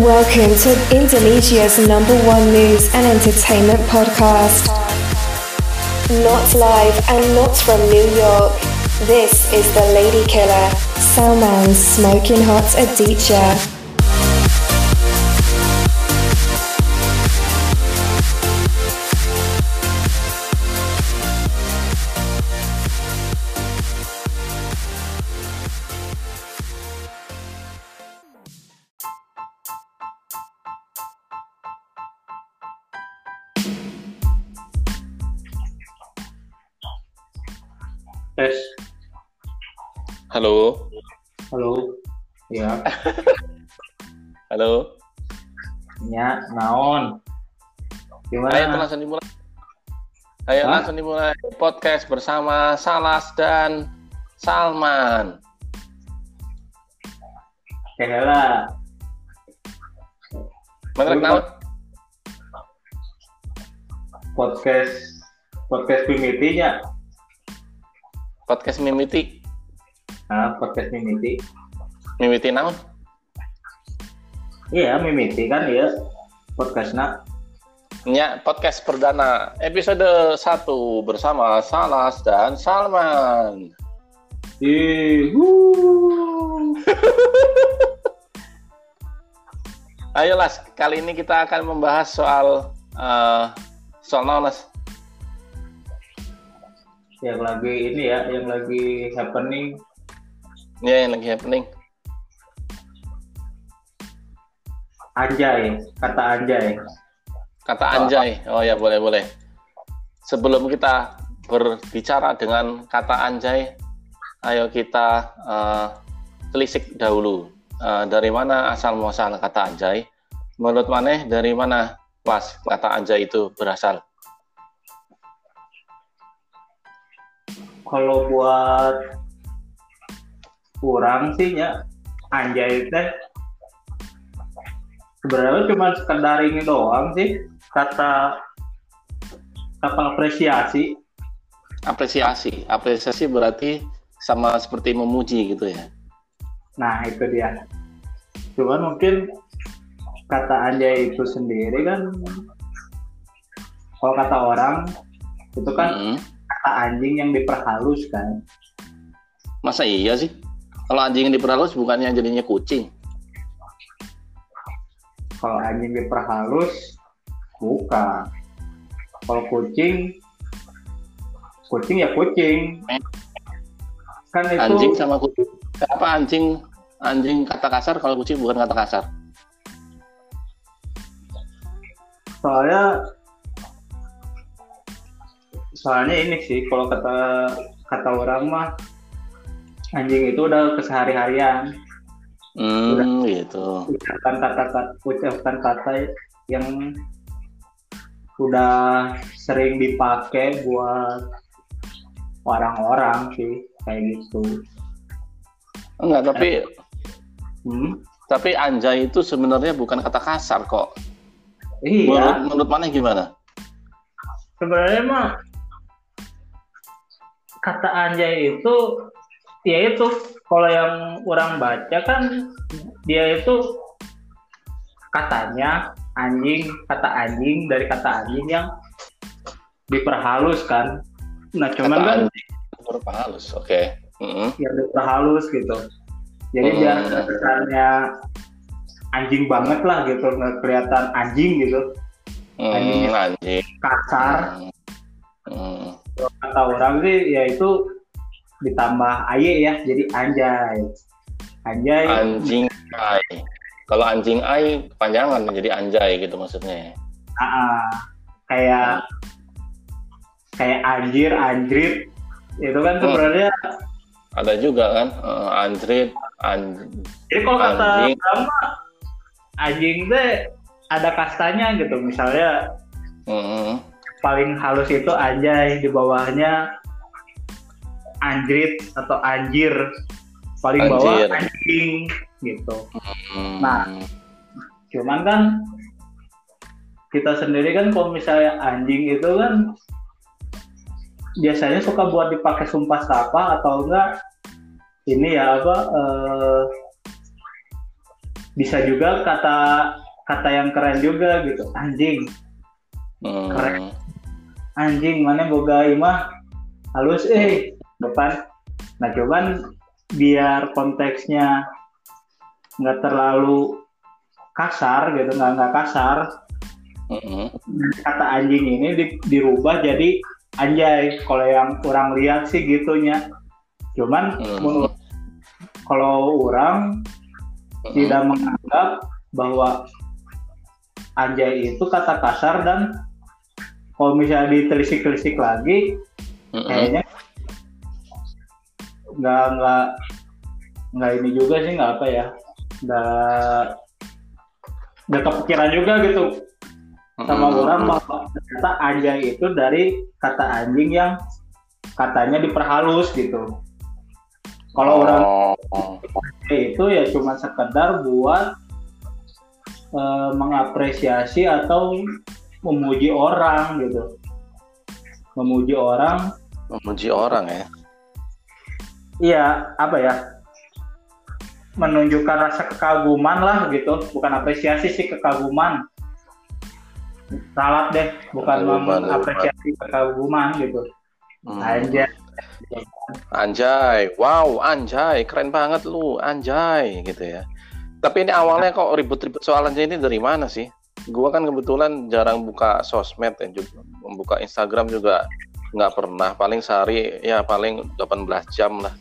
Welcome to Indonesia's #1 news and entertainment podcast. Not live and not from New York, this is the lady killer, Salman Smoking Hot Aditya. Tes. Halo. Halo. Ya. Halo. Ya, naon. Gimana? Ayo langsung dimulai podcast bersama Salas dan Salman. Kehela. Menarik naon? Podcast primitifnya. Podcast Mimiti. Podcast Mimiti. Mimiti naon? Iya, Mimiti kan ya. Podcast nak. Ya, podcast perdana. Episode 1 bersama Salas dan Salman. Ayo Las, kali ini kita akan membahas soal naon Las. Yang lagi happening. Iya, yang lagi happening. Kata anjay. Oh ya, boleh. Sebelum kita berbicara dengan kata anjay, ayo kita telisik dahulu. Dari mana asal-muasal kata anjay? Menurut maneh, dari mana pas kata anjay itu berasal? Kalau buat kurang sih ya, anjay teh sebenarnya cuma sekedar ini doang sih, kata apresiasi berarti sama seperti memuji gitu ya. Nah itu dia, cuman mungkin kata anjay itu sendiri kan, kalau kata orang itu kan anjing yang diperhalus kan. Masa iya sih? Kalau anjing yang diperhalus bukannya jadinya kucing? Kalau anjing diperhalus bukan. Kalau kucing ya kucing. Kan itu anjing sama kucing. Apa anjing kata kasar, kalau kucing bukan kata kasar? Soalnya ini sih, kalau kata orang mah anjing itu udah kesehari-harian. Gitu. Ucapkan kata yang udah sering dipakai buat orang-orang sih kayak gitu. Enggak, tapi anjay itu sebenarnya bukan kata kasar kok. Iya. Menurut mana gimana? Sebenarnya mah kata anjay itu ya itu, kalau yang orang baca kan dia itu katanya kata anjing dari kata anjing yang diperhalus kan. Nah cuman kata kan diperhalus, oke. Yang diperhalus gitu, jadi biar kesannya anjing banget lah gitu, nggak kelihatan anjing gitu. Anjing kasar. Kata orang sih ya itu ditambah aye ya, jadi anjay. Anjing ay. Kalau anjing ay kepanjangan menjadi anjay gitu maksudnya. Kayak anjrit itu kan sebenarnya ada juga kan. Jadi kalau kata sama anjing teh ada kastanya gitu, misalnya paling halus itu anjay, di bawahnya anjrit atau anjir, paling bawah anjing gitu. Nah, cuman kan kita sendiri kan kalau misalnya anjing itu kan biasanya suka buat dipakai sumpah serapah atau enggak ini ya bisa juga kata yang keren juga gitu, anjing keren, anjing mana boga imah halus depan. Nah cobaan biar konteksnya nggak terlalu kasar gitu, nggak kasar, kata anjing ini dirubah jadi anjay. Kalau yang orang lihat sih gitunya, cuman kalau orang tidak menganggap bahwa anjay itu kata kasar, dan kalau misalnya ditelisik-telisik lagi kayaknya nggak ini juga sih, nggak apa ya, nggak kepikiran juga gitu sama orang bahwa ternyata anjay itu dari kata anjing yang katanya diperhalus gitu. Kalau orang itu ya cuma sekedar buat mengapresiasi atau memuji orang gitu, memuji orang ya. Iya, apa ya, menunjukkan rasa kekaguman lah gitu, bukan apresiasi sih, kekaguman. Salah deh, bukan mengapresiasi, kekaguman gitu. Anjay, wow, anjay, keren banget lu, anjay gitu ya. Tapi ini awalnya kok ribut-ribut soal anjay ini dari mana sih? Gua kan kebetulan jarang buka sosmed ya, juga membuka Instagram juga nggak pernah, paling sehari ya paling 18 jam lah.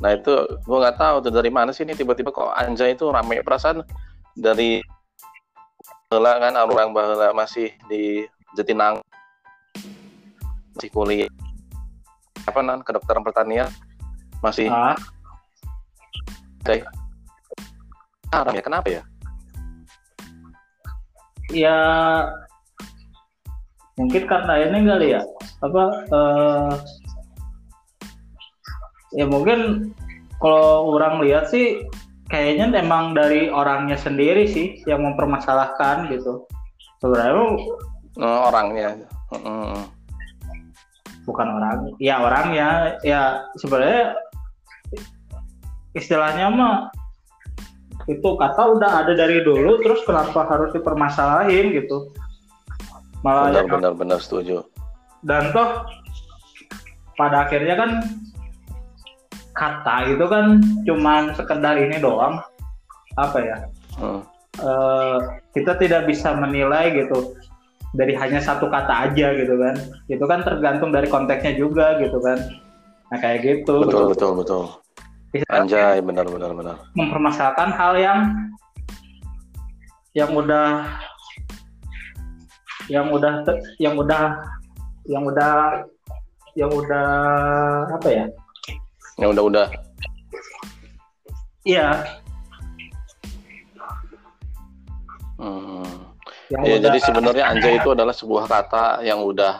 Nah itu gua nggak tahu tuh dari mana sih ini tiba-tiba kok anjay itu ramai. Perasaan dari baheula kan, orang baheula masih di Jatinangor, masih kuliah apa nan kedokteran pertanian, masih anjay. Ya, kenapa ya? Ya mungkin karena ini kali ya, ya mungkin kalau orang lihat sih kayaknya emang dari orangnya sendiri sih yang mempermasalahkan gitu. Sebenarnya orangnya, bukan orang, ya orangnya, ya sebenarnya istilahnya mah itu kata udah ada dari dulu, terus kenapa harus dipermasalahin gitu. Malah benar-benar setuju. Dan toh pada akhirnya kan kata itu kan cuman sekedar ini doang, apa ya, kita tidak bisa menilai gitu dari hanya satu kata aja gitu kan. Itu kan tergantung dari konteksnya juga gitu kan. Nah kayak gitu. Betul. Anjay, benar. Mempermasalahkan hal yang udah apa ya? Yang udah. Iya. Ya, jadi sebenarnya anjay itu adalah sebuah kata yang udah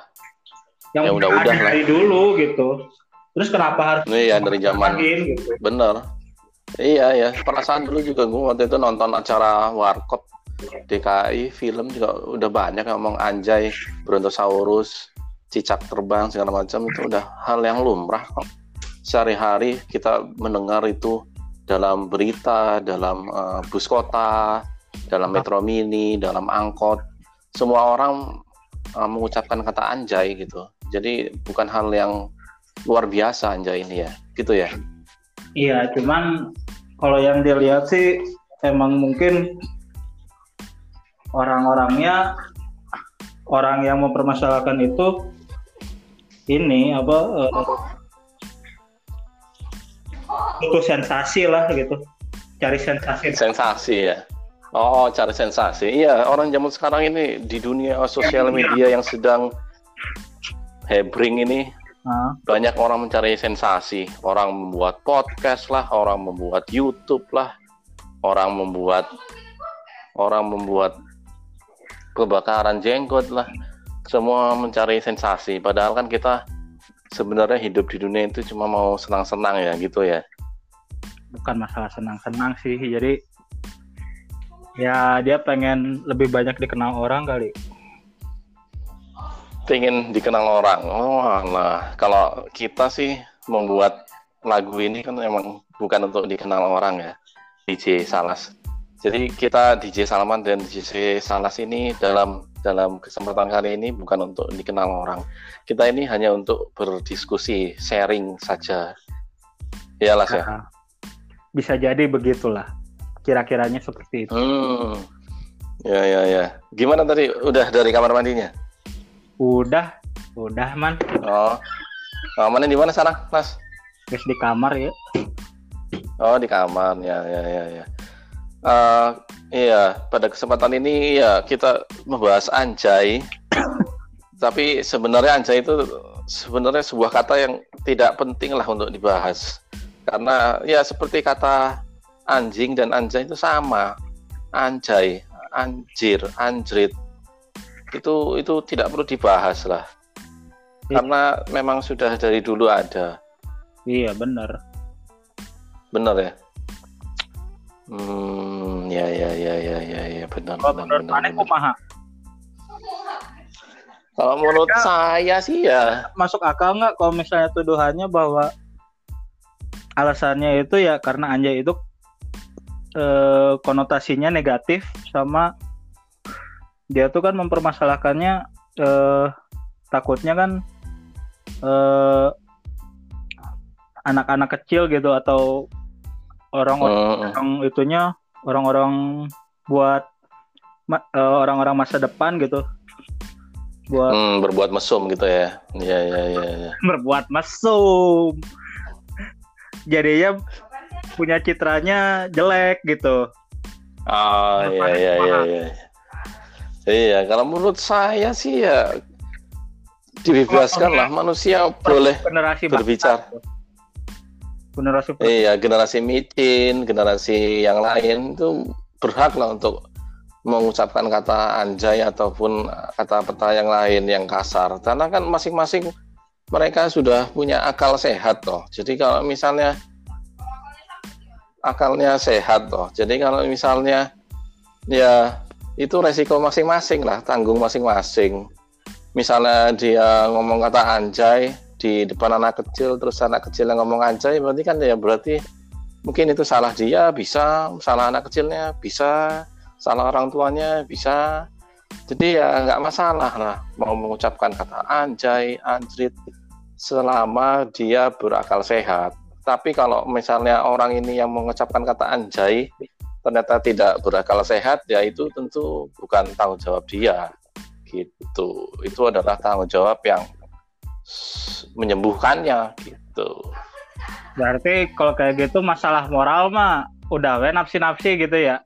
lah. Dari dulu gitu. Terus kenapa harus dari zaman gitu. Bener, iya perasaan dulu juga gue waktu itu nonton acara Warkop DKI, film juga udah banyak ngomong anjay, Brontosaurus, cicak terbang, segala macam. Itu udah hal yang lumrah kok, sehari-hari kita mendengar itu dalam berita, dalam bus kota, dalam metro mini, dalam angkot. Semua orang mengucapkan kata anjay gitu. Jadi bukan hal yang luar biasa anjay ini ya, gitu ya. Iya, cuman kalau yang dilihat sih emang mungkin orang yang mempermasalahkan itu ini itu sensasi lah gitu, cari sensasi ya. Cari sensasi. Iya, orang zaman sekarang ini di dunia sosial media yang sedang hebring ini. Banyak orang mencari sensasi, orang membuat podcast lah, orang membuat YouTube lah, orang membuat kebakaran jenggot lah, semua mencari sensasi. Padahal kan kita sebenarnya hidup di dunia itu cuma mau senang-senang ya, gitu ya. Bukan masalah senang-senang sih, jadi ya dia pengen lebih banyak dikenal orang kali. Pengen dikenal orang. Nah kalau kita sih membuat lagu ini kan emang bukan untuk dikenal orang ya, DJ Salas. Jadi kita DJ Salman dan DJ Sanas ini dalam kesempatan kali ini bukan untuk dikenal orang. Kita ini hanya untuk berdiskusi, sharing saja. Ya Las ya. Bisa jadi begitulah. Kira-kiranya seperti itu. Ya. Gimana tadi? Udah dari kamar mandinya? Udah Man. Oh. Kamarnya di mana sekarang, Mas? Guys, di kamar ya. Oh, di kamar. Ya. Iya, pada kesempatan ini ya kita membahas anjay. Tapi sebenarnya anjay itu sebenarnya sebuah kata yang tidak penting lah untuk dibahas. Karena ya seperti kata anjing dan anjay itu sama. Anjay, anjir, anjrit. Itu tidak perlu dibahas lah. Ya. Karena memang sudah dari dulu ada. Iya, benar. Benar ya? Ya benar. Kalau menurut saya sih ya masuk akal nggak kalau misalnya tuduhannya bahwa alasannya itu ya karena anjay itu konotasinya negatif sama dia tuh kan mempermasalahkannya takutnya kan anak-anak kecil gitu atau orang-orang buat orang-orang masa depan gitu buat berbuat mesum gitu ya. Iya. Berbuat mesum. Jadinya punya citranya jelek gitu. Iya. Iya, kalau menurut saya sih ya dibebaskanlah manusia boleh berbicara. Generasi micin, generasi yang lain itu berhak lah untuk mengucapkan kata anjay ataupun kata-kata yang lain yang kasar. Karena kan masing-masing mereka sudah punya akal sehat toh. Jadi kalau misalnya akalnya sehat toh. Jadi kalau misalnya ya itu resiko masing-masing lah, tanggung masing-masing. Misalnya dia ngomong kata anjay di depan anak kecil, terus anak kecil yang ngomong anjay, berarti mungkin itu salah dia, bisa salah anak kecilnya, bisa salah orang tuanya, bisa. Jadi ya nggak masalah lah mau mengucapkan kata anjay, anjrit selama dia berakal sehat. Tapi kalau misalnya orang ini yang mengucapkan kata anjay ternyata tidak berakal sehat, ya itu tentu bukan tanggung jawab dia gitu. Itu adalah tanggung jawab yang menyembuhkannya gitu. Berarti kalau kayak gitu masalah moral mah udah we nafsi-nafsi gitu ya.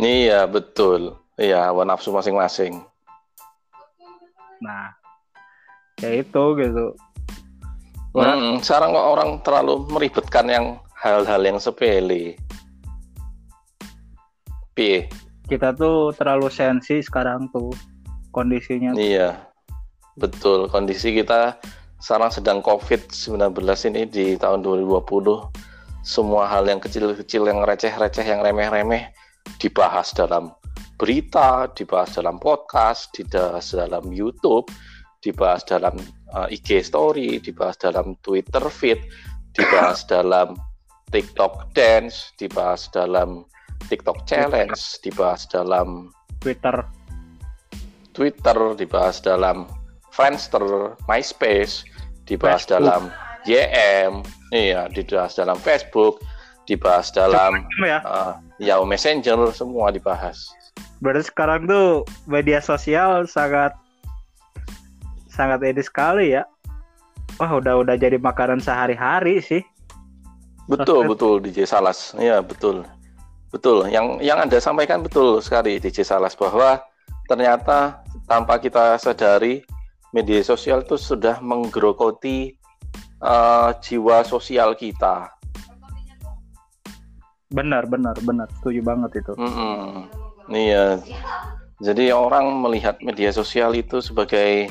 Iya, betul. Iya, hawa nafsu masing-masing. Nah, kayak itu gitu. Sekarang kok orang terlalu meribetkan yang hal-hal yang sepele. Piye? Kita tuh terlalu sensi sekarang tuh kondisinya. Iya. Betul, kondisi kita sekarang sedang COVID-19 ini di tahun 2020. Semua hal yang kecil-kecil, yang receh-receh, yang remeh-remeh dibahas dalam berita, dibahas dalam podcast, dibahas dalam YouTube, dibahas dalam IG Story, dibahas dalam Twitter feed, dibahas dalam TikTok Dance, dibahas dalam TikTok Challenge, dibahas dalam Twitter, dibahas dalam Friendster, MySpace, dibahas Facebook. Dalam YM, iya, dibahas dalam Facebook, dibahas dalam Yahoo Messenger, semua dibahas. Berarti sekarang tuh media sosial sangat ini sekali ya. Wah, udah jadi makanan sehari-hari sih. Betul DJ Salas, iya betul. Yang Anda sampaikan betul sekali DJ Salas bahwa ternyata tanpa kita sadari media sosial itu sudah menggerogoti jiwa sosial kita. Benar, setuju banget itu. Iya. Jadi orang melihat media sosial itu sebagai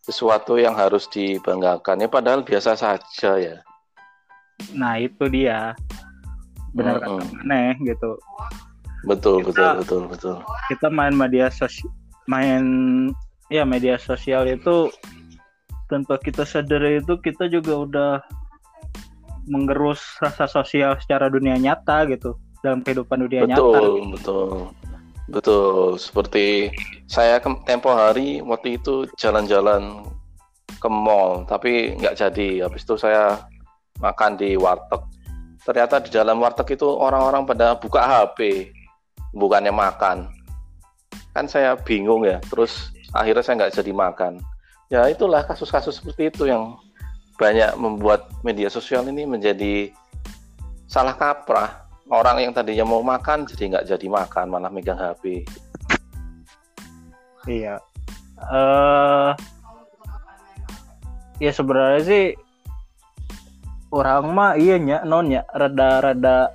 sesuatu yang harus dibanggakan. Ya, padahal biasa saja ya. Nah itu dia. Benar kan? Aneh gitu. Betul. Kita main media sosial itu tanpa kita sadari itu kita juga udah menggerus rasa sosial secara dunia nyata gitu. dalam kehidupan dunia nyata. Betul. Seperti saya tempo hari waktu itu jalan-jalan ke mall, tapi nggak jadi. Habis itu saya makan di warteg. Ternyata di dalam warteg itu orang-orang pada buka HP, bukannya makan. Kan saya bingung ya. Terus akhirnya saya nggak jadi makan. Ya itulah kasus-kasus seperti itu yang banyak membuat media sosial ini menjadi salah kaprah. Orang yang tadinya mau makan jadi nggak jadi makan, malah megang HP. Iya. Ya sebenarnya sih orang mah iya nonnya rada-rada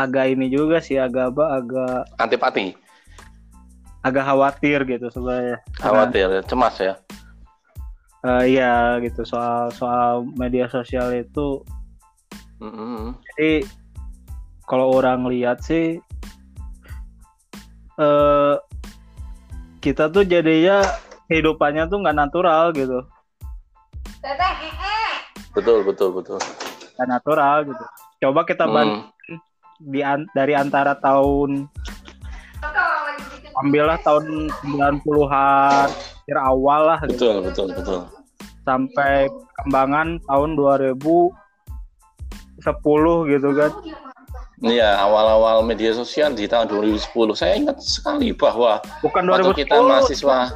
agak ini juga sih, agak antipati, agak khawatir gitu sebenarnya. Khawatir, cemas ya. Iya gitu soal media sosial itu. Jadi kalau orang lihat sih kita tuh jadinya kehidupannya tuh nggak natural gitu. Betul. Nggak natural gitu. Coba kita bandingkan dari antara tahun, ambillah tahun 90-an akhir awal lah gitu. Betul. Sampai perkembangan tahun 2010 gitu kan. Iya, awal-awal media sosial di tahun 2010. Saya ingat sekali bahwa waktu kita mahasiswa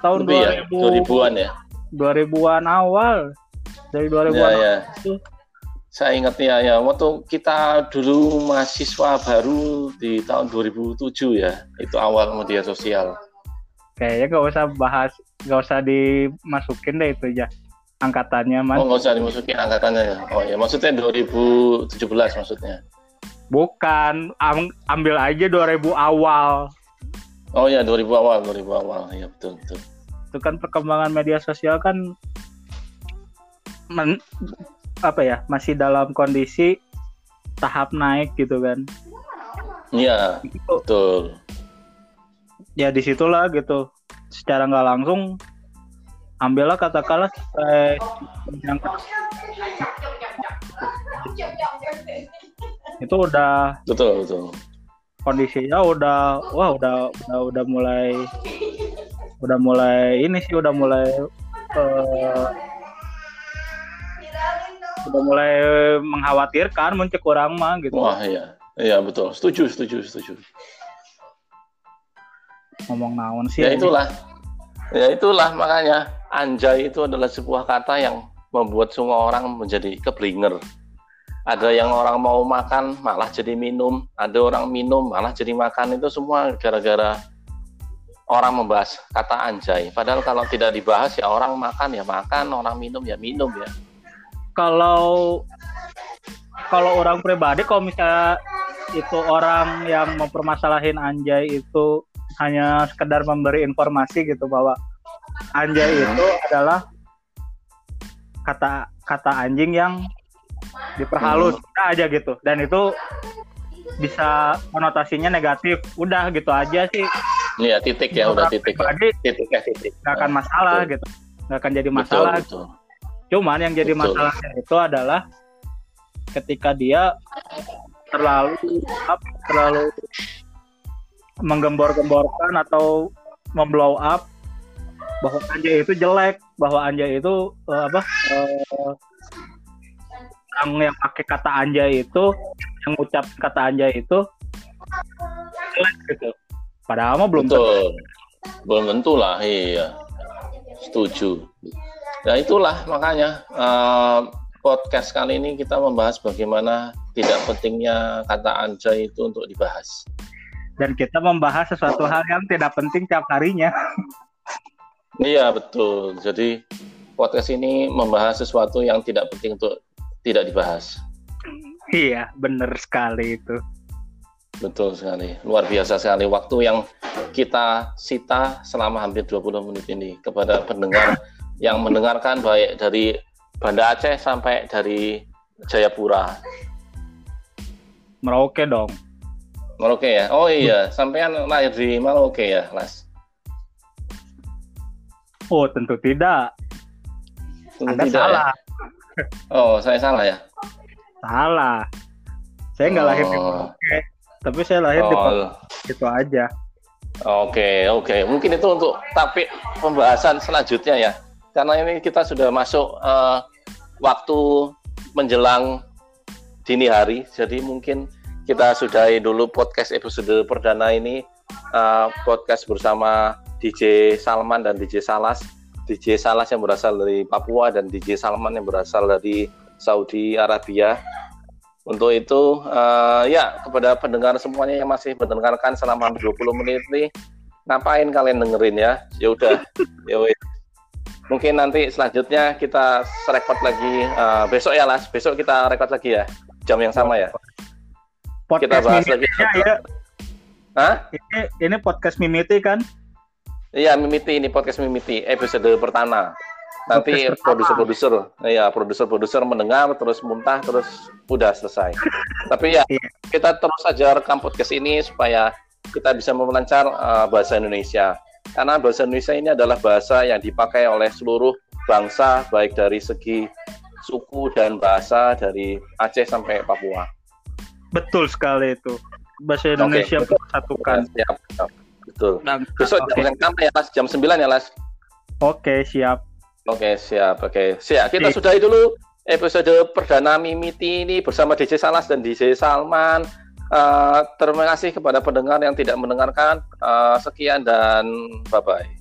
tahun 2000-an ya. 2000-an awal. Dari 2000-an itu. Saya ingat ya waktu kita dulu mahasiswa baru di tahun 2007 ya. Itu awal media sosial. Kayaknya enggak usah dimasukin deh itu ya. Angkatannya Mas. Oh, enggak usah dimasukin angkatannya ya. Oh ya, maksudnya 2017 maksudnya. Bukan, ambil aja 2000 awal. Oh ya, 2000 awal. Ya betul. Itu kan perkembangan media sosial kan masih dalam kondisi tahap naik gitu kan. Iya, betul. Ya disitulah gitu. Secara nggak langsung ambillah katakanlah itu udah betul kondisinya udah mulai mengkhawatirkan mencek orang mah gitu. Wah iya betul, setuju. Ngomong naon sih ya itulah makanya anjay itu adalah sebuah kata yang membuat semua orang menjadi keblinger. Ada yang orang mau makan malah jadi minum, ada orang minum malah jadi makan. Itu semua gara-gara orang membahas kata anjay. Padahal kalau tidak dibahas ya orang makan ya makan, orang minum ya minum ya. Kalau orang pribadi, kalau misalnya itu orang yang mempermasalahin anjay itu hanya sekedar memberi informasi gitu bahwa anjay itu adalah kata anjing yang diperhalus aja gitu, dan itu bisa konotasinya negatif. Udah gitu aja sih. Iya, titik ya, udah titik. Titik. Nggak akan masalah betul. Gitu. Nggak akan jadi masalah. Betul. Cuman yang jadi masalahnya itu adalah ketika dia terlalu menggembor-gemborkan atau memblow up bahwa anjay itu jelek, bahwa anjay itu orang yang pakai kata anjay itu, yang ngucap kata anjay itu jelek gitu. Padahal mah belum tentulah, iya. Setuju. Nah itulah makanya podcast kali ini kita membahas bagaimana tidak pentingnya kata anjay itu untuk dibahas. Dan kita membahas sesuatu hal yang tidak penting tiap harinya. Iya betul. Jadi podcast ini membahas sesuatu yang tidak penting untuk tidak dibahas. Iya benar sekali itu. Betul sekali. Luar biasa sekali waktu yang kita sita selama hampir 20 menit ini kepada pendengar yang mendengarkan baik dari Banda Aceh sampai dari Jayapura. Merauke dong. Merauke ya? Oh iya, sampean lahir di Merauke ya, Mas? Oh, tentu tidak. Tentu Anda tidak, salah. Ya? Oh, saya salah ya? Salah. Saya nggak lahir di Merauke, tapi saya lahir di Papua. Itu aja. Oke. Mungkin itu untuk topik pembahasan selanjutnya ya. Karena ini kita sudah masuk waktu menjelang dini hari. Jadi mungkin kita sudahi dulu podcast episode perdana ini. Podcast bersama DJ Salman dan DJ Salas. DJ Salas yang berasal dari Papua dan DJ Salman yang berasal dari Saudi Arabia. Untuk itu, ya kepada pendengar semuanya yang masih mendengarkan selama 20 menit ini, ngapain kalian dengerin ya? Yaudah, mungkin nanti selanjutnya kita record lagi besok ya Las. Besok kita record lagi ya, jam yang sama ya. Podcast kita bahas lagi. Ya. Hah? Ini podcast Mimiti kan? Iya, Mimiti ini podcast Mimiti episode pertama. Nanti produser mendengar terus muntah terus udah selesai. Tapi ya kita terus saja rekam podcast ini supaya kita bisa melancar bahasa Indonesia. Karena bahasa Indonesia ini adalah bahasa yang dipakai oleh seluruh bangsa, baik dari segi suku dan bahasa dari Aceh sampai Papua. Betul sekali itu. Bahasa Indonesia persatukan. Betul. Nah, besok jam 9 ya, Las. Oke, siap. Kita sudahi dulu episode perdana Mimiti ini bersama DJ Salas dan DJ Salman. Terima kasih kepada pendengar yang tidak mendengarkan. Sekian dan bye-bye.